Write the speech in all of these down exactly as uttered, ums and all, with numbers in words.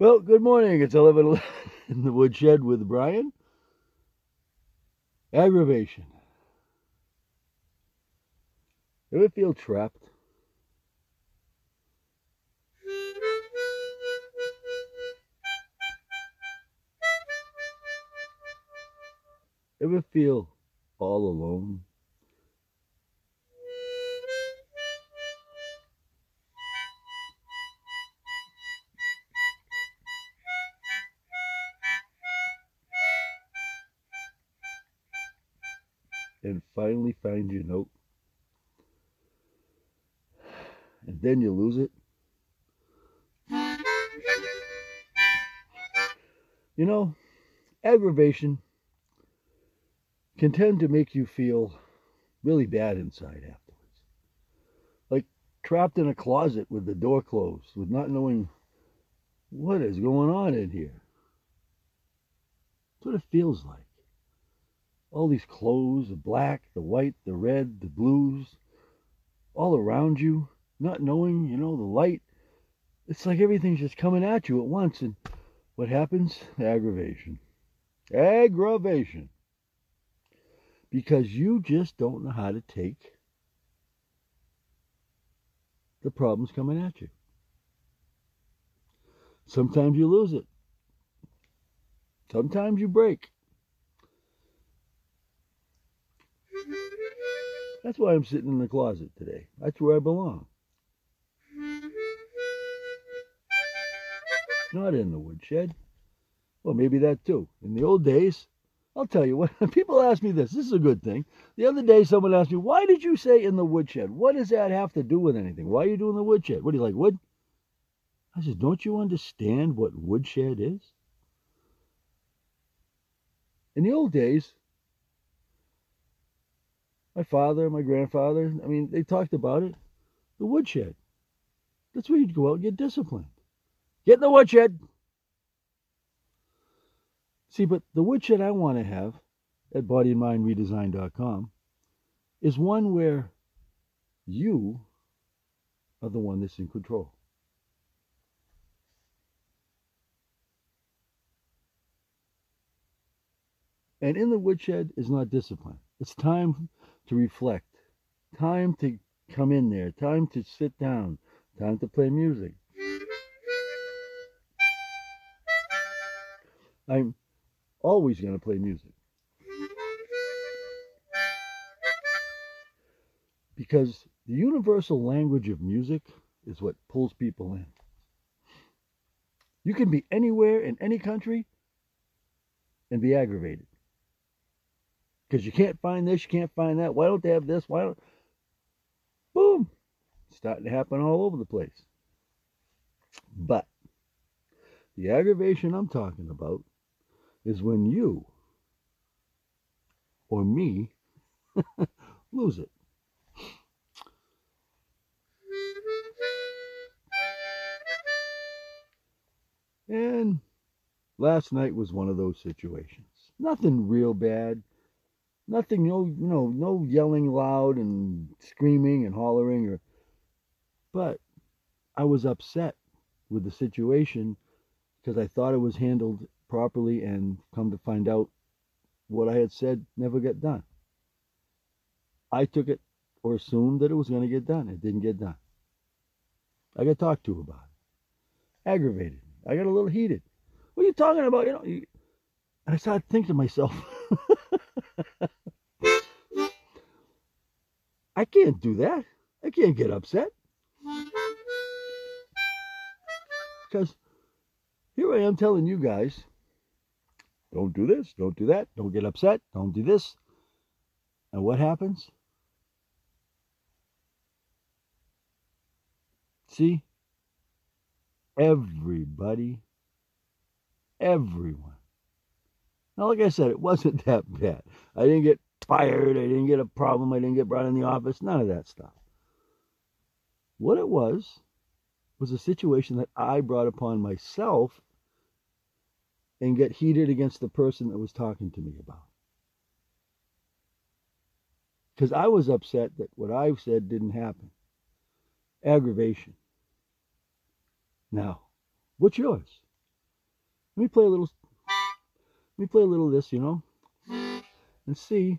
Well, good morning. It's eleven eleven in the woodshed with Brian. Aggravation. Do we feel trapped? Ever feel all alone? And finally find your note, and then you lose it. You know, aggravation can tend to make you feel really bad inside afterwards. Like trapped in a closet with the door closed, with not knowing what is going on in here. That's what it feels like. All these clothes, the black, the white, the red, the blues, all around you, not knowing, you know, the light. It's like everything's just coming at you at once, and what happens? Aggravation. Aggravation. Because you just don't know how to take the problems coming at you. Sometimes you lose it. Sometimes you break. That's why I'm sitting in the closet today. That's where I belong. Not in the woodshed. Well, maybe that too. In the old days, I'll tell you what, people ask me this. This is a good thing. The other day, someone asked me, why did you say in the woodshed? What does that have to do with anything? Why are you doing the woodshed? What do you like, wood? I said, don't you understand what woodshed is? In the old days, my father, my grandfather, I mean, they talked about it. The woodshed. That's where you'd go out and get disciplined. Get in the woodshed. See, but the woodshed I want to have at Body and Mind Redesign dot com is one where you are the one that's in control. And in the woodshed is not discipline. It's time to reflect, time to come in there, time to sit down, time to play music. I'm always going to play music. Because the universal language of music is what pulls people in. You can be anywhere in any country and be aggravated. Because you can't find this, you can't find that. Why don't they have this? Why don't... Boom! It's starting to happen all over the place. But the aggravation I'm talking about is when you or me lose it. And last night was one of those situations. Nothing real bad. Nothing, no, you know, no yelling loud and screaming and hollering. Or, but I was upset with the situation because I thought it was handled properly, and come to find out what I had said never got done. I took it or assumed that it was going to get done. It didn't get done. I got talked to about it. Aggravated. I got a little heated. What are you talking about? You know, you... And I started thinking to myself... I can't do that. I can't get upset. Because here I am telling you guys, don't do this, don't do that, don't get upset, don't do this. And what happens? See? Everybody, everyone. Now, like I said, it wasn't that bad. I didn't get fired. I didn't get a problem. I didn't get brought in the office. None of that stuff. What it was, was a situation that I brought upon myself and get heated against the person that was talking to me about. Because I was upset that what I said didn't happen. Aggravation. Now, what's yours? Let me play a little, let me play a little of this, you know, and see,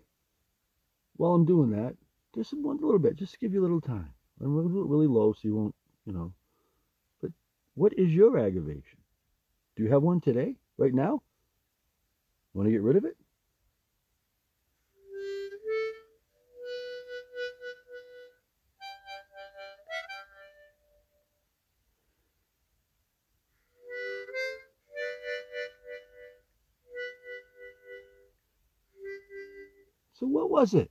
while I'm doing that, just one little bit, just to give you a little time. I'm going to do it really low so you won't, you know. But what is your aggravation? Do you have one today, right now? Want to get rid of it? So what was it?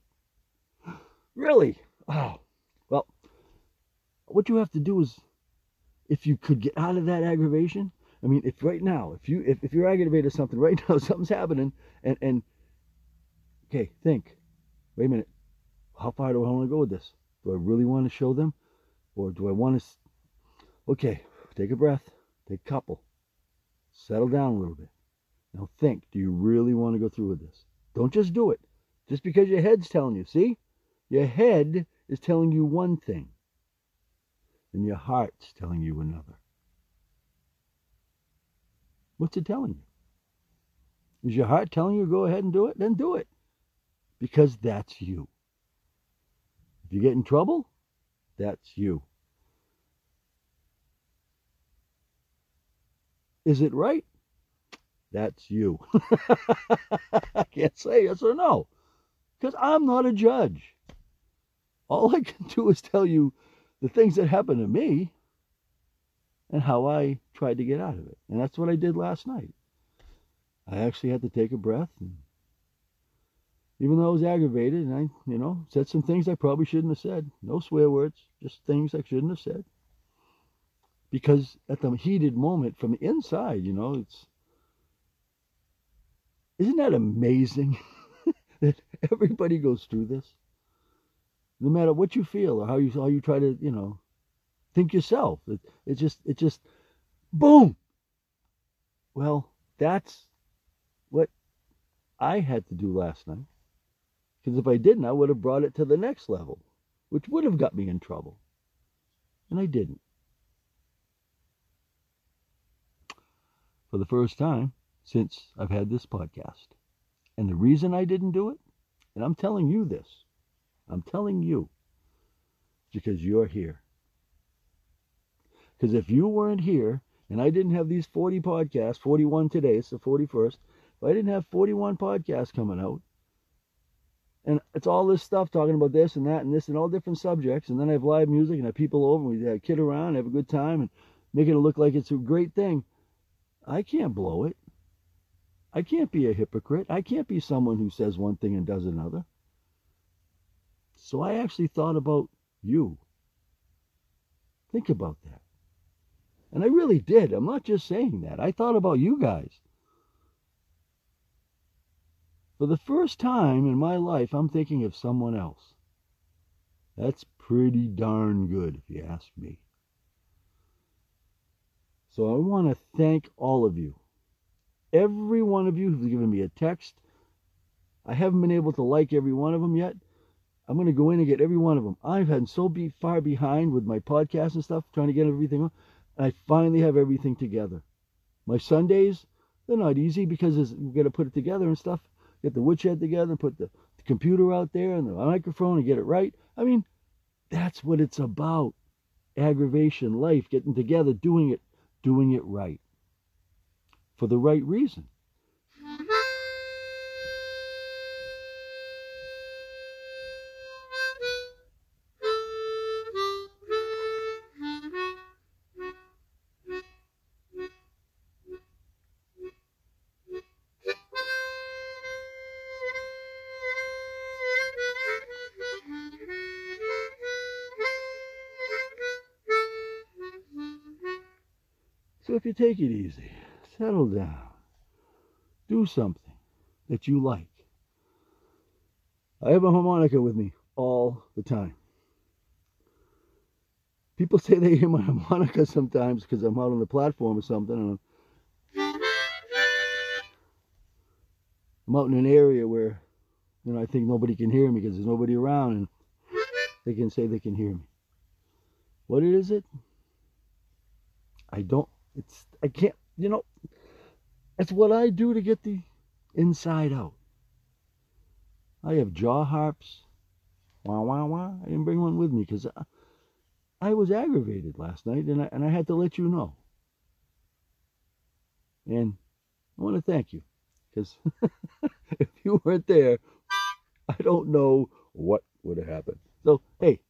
Really? Oh, well, what you have to do is, if you could get out of that aggravation, I mean, if right now, if, you, if, if you're aggravated at something right now, something's happening, and, and, okay, think, wait a minute, how far do I want to go with this? Do I really want to show them? Or do I want to, okay, take a breath, take a couple, settle down a little bit. Now think, do you really want to go through with this? Don't just do it. Just because your head's telling you, see? Your head is telling you one thing, and your heart's telling you another. What's it telling you? Is your heart telling you to go ahead and do it? Then do it. Because that's you. If you get in trouble, that's you. Is it right? That's you. I can't say yes or no. Because I'm not a judge. All I can do is tell you the things that happened to me and how I tried to get out of it. And that's what I did last night. I actually had to take a breath. And even though I was aggravated and I, you know, said some things I probably shouldn't have said. No swear words, just things I shouldn't have said. Because at the heated moment from the inside, you know, it's, isn't that amazing? That everybody goes through this, no matter what you feel or how you how you try to, you know, think yourself. It, it just it just, boom. Well, that's what I had to do last night, because if I didn't, I would have brought it to the next level, which would have got me in trouble, and I didn't. For the first time since I've had this podcast. And the reason I didn't do it, and I'm telling you this, I'm telling you, because you're here. Because if you weren't here, and I didn't have these forty podcasts, forty-one today, it's the forty-first, if I didn't have forty-one podcasts coming out, and it's all this stuff talking about this and that and this and all different subjects, and then I have live music and I have people over and we have a kid around and have a good time and making it look like it's a great thing, I can't blow it. I can't be a hypocrite. I can't be someone who says one thing and does another. So I actually thought about you. Think about that. And I really did. I'm not just saying that. I thought about you guys. For the first time in my life, I'm thinking of someone else. That's pretty darn good, if you ask me. So I want to thank all of you. Every one of you who's given me a text. I haven't been able to like every one of them yet. I'm going to go in and get every one of them. I've had so be far behind with my podcast and stuff, trying to get everything on. I finally have everything together. My Sundays, they're not easy because we've got to put it together and stuff. Get the woodshed together and put the, the computer out there and the microphone and get it right. I mean, that's what it's about. Aggravation, life, getting together, doing it, doing it right. For the right reason. So if you take it easy, settle down. Do something that you like. I have a harmonica with me all the time. People say they hear my harmonica sometimes because I'm out on the platform or something. And I'm, I'm out in an area where, you know, I think nobody can hear me because there's nobody around. And they can say they can hear me. What is it? I don't, it's, I can't, you know, It's what I do to get the inside out. I have jaw harps. Wah, wah, wah. I didn't bring one with me because I, I was aggravated last night, and I, and I had to let you know. And I want to thank you, because if you weren't there, I don't know what would have happened. So, hey,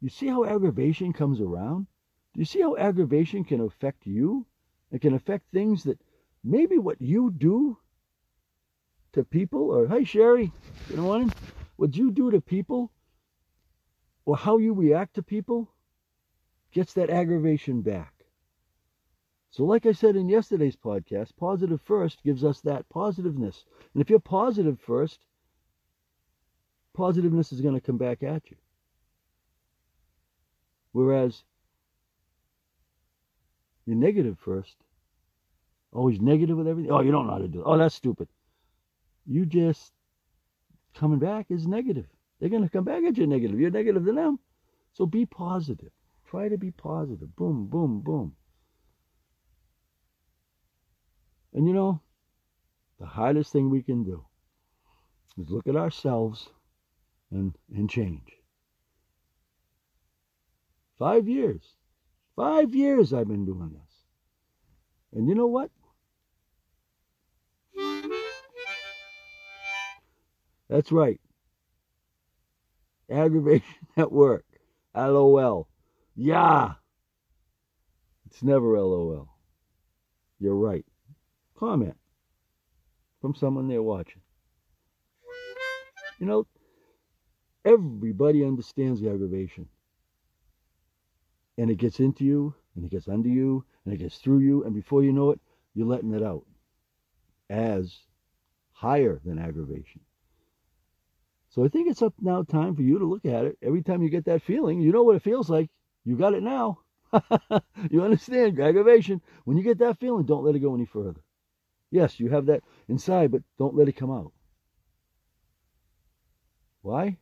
you see how aggravation comes around? Do you see how aggravation can affect you? It can affect things that maybe what you do to people, or, hey, Sherry, good morning. What you do to people, or how you react to people, gets that aggravation back. So like I said in yesterday's podcast, positive first gives us that positiveness. And if you're positive first, positiveness is going to come back at you. Whereas you're negative first, always negative with everything. Oh, you don't know how to do it. Oh, that's stupid. You just coming back is negative. They're going to come back at you negative. You're negative to them. So be positive. Try to be positive. Boom, boom, boom. And you know, the hardest thing we can do is look at ourselves and, and change. Five years. Five years I've been doing this. And you know what? That's right. Aggravation at work. LOL. Yeah. It's never LOL. You're right. Comment from someone there watching. You know, everybody understands the aggravation. And it gets into you, and it gets under you, and it gets through you, and before you know it, you're letting it out as higher than aggravation. So I think it's up now time for you to look at it. Every time you get that feeling, you know what it feels like. You got it now. You understand aggravation. When you get that feeling, don't let it go any further. Yes, you have that inside, but don't let it come out. Why?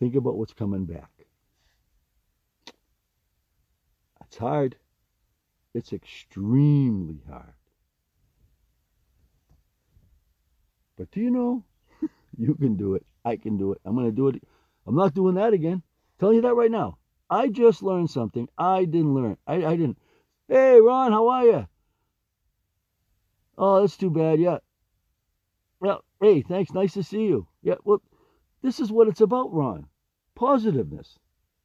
Think about what's coming back. It's hard. It's extremely hard. But do you know? You can do it. I can do it. I'm going to do it. I'm not doing that again. I'm telling you that right now. I just learned something I didn't learn. I, I didn't. Hey, Ron, how are you? Oh, that's too bad. Yeah. Well, hey, thanks. Nice to see you. Yeah, well, this is what it's about, Ron. Positiveness.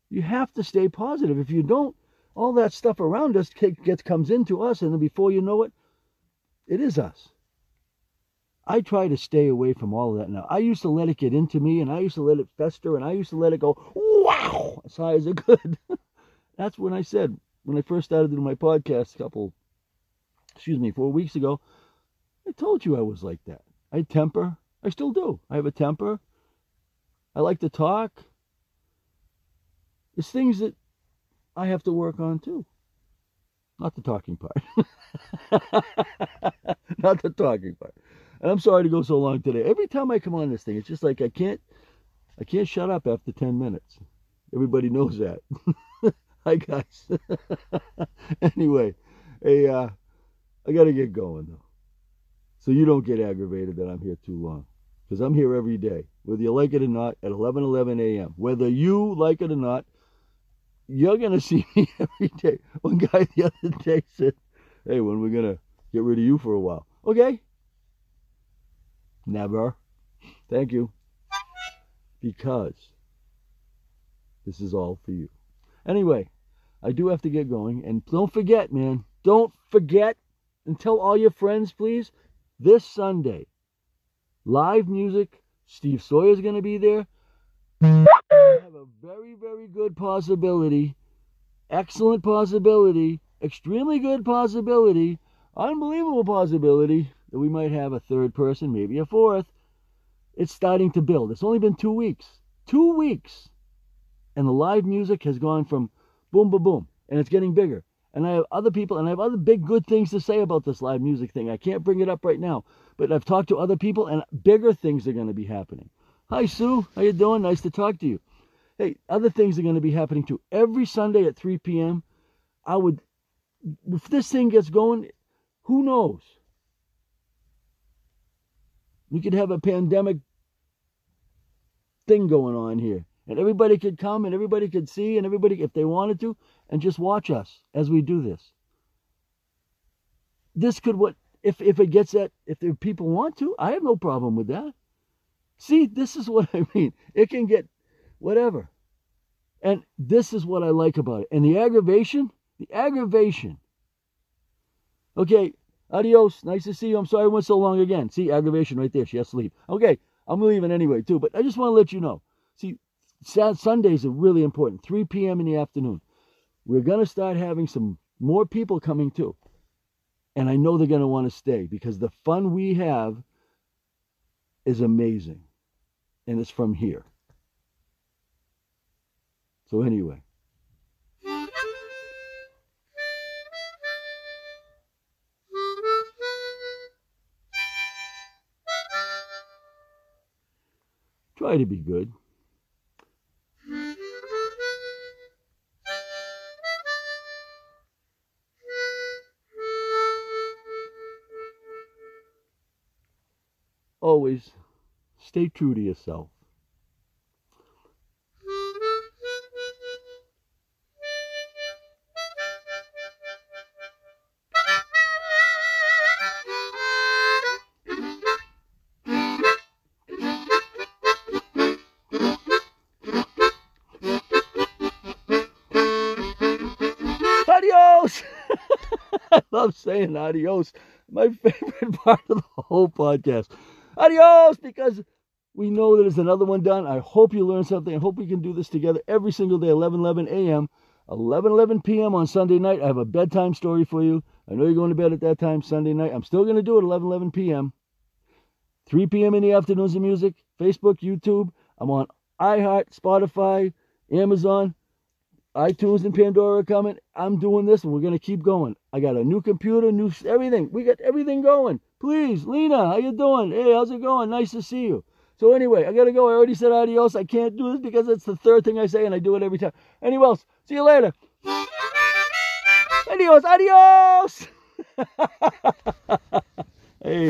You have to stay positive. If you don't, all that stuff around us gets comes into us, and then before you know it, it is us. I try to stay away from all of that now. I used to let it get into me, and I used to let it fester, and I used to let it go, wow, as high as it could. That's when I said, when I first started doing my podcast a couple, excuse me, four weeks ago, I told you I was like that. I temper. I still do. I have a temper. I like to talk. It's things that I have to work on too. Not the talking part. Not the talking part. And I'm sorry to go so long today. Every time I come on this thing, it's just like I can't I can't shut up after ten minutes. Everybody knows that. Hi, guys. Anyway, hey, uh, I got to get going, though. So you don't get aggravated that I'm here too long. Because I'm here every day, whether you like it or not, at eleven eleven a.m. Whether you like it or not, you're going to see me every day. One guy the other day said, hey, when are we going to get rid of you for a while? Okay. Never. Thank you. Because this is all for you. Anyway, I do have to get going. And don't forget, man. Don't forget. And tell all your friends, please. This Sunday, live music. Steve Sawyer is going to be there. I have a very, very good possibility. Excellent possibility. Extremely good possibility. Unbelievable possibility. That we might have a third person, maybe a fourth. It's starting to build. It's only been two weeks. Two weeks. And the live music has gone from boom, boom, boom. And it's getting bigger. And I have other people, and I have other big good things to say about this live music thing. I can't bring it up right now. But I've talked to other people, and bigger things are going to be happening. Hi, Sue. How you doing? Nice to talk to you. Hey, other things are going to be happening, too. Every Sunday at three p.m., I would, if this thing gets going, who knows? We could have a pandemic thing going on here, and everybody could come and everybody could see and everybody, if they wanted to, and just watch us as we do this. This could, what if if it gets that, if the people want to, I have no problem with that. See, this is what I mean. It can get whatever. And this is what I like about it. And the aggravation, the aggravation. Okay, adios. Nice to see you. I'm sorry I went so long again. See, aggravation right there. She has to leave. Okay, I'm leaving anyway, too. But I just want to let you know. See, Sundays are really important. three p.m. in the afternoon. We're going to start having some more people coming, too. And I know they're going to want to stay, because the fun we have is amazing. And it's from here. So anyway. Try to be good. Always stay true to yourself. Saying adios, my favorite part of the whole podcast. Adios, because we know that there's another one done. I hope you learned something. I hope we can do this together every single day, eleven eleven a.m., eleven eleven p.m. on Sunday night. I have a bedtime story for you. I know you're going to bed at that time Sunday night. I'm still going to do it eleven eleven p.m. three p.m. in the afternoons of music, Facebook, YouTube. I'm on iHeart, Spotify, Amazon, iTunes, and Pandora are coming. I'm doing this, and we're going to keep going. I got a new computer, new everything. We got everything going. Please, Lena, how you doing? Hey, how's it going? Nice to see you. So anyway, I got to go. I already said adios. I can't do this because it's the third thing I say, and I do it every time. Anyway, else, see you later. Adios, adios. Hey.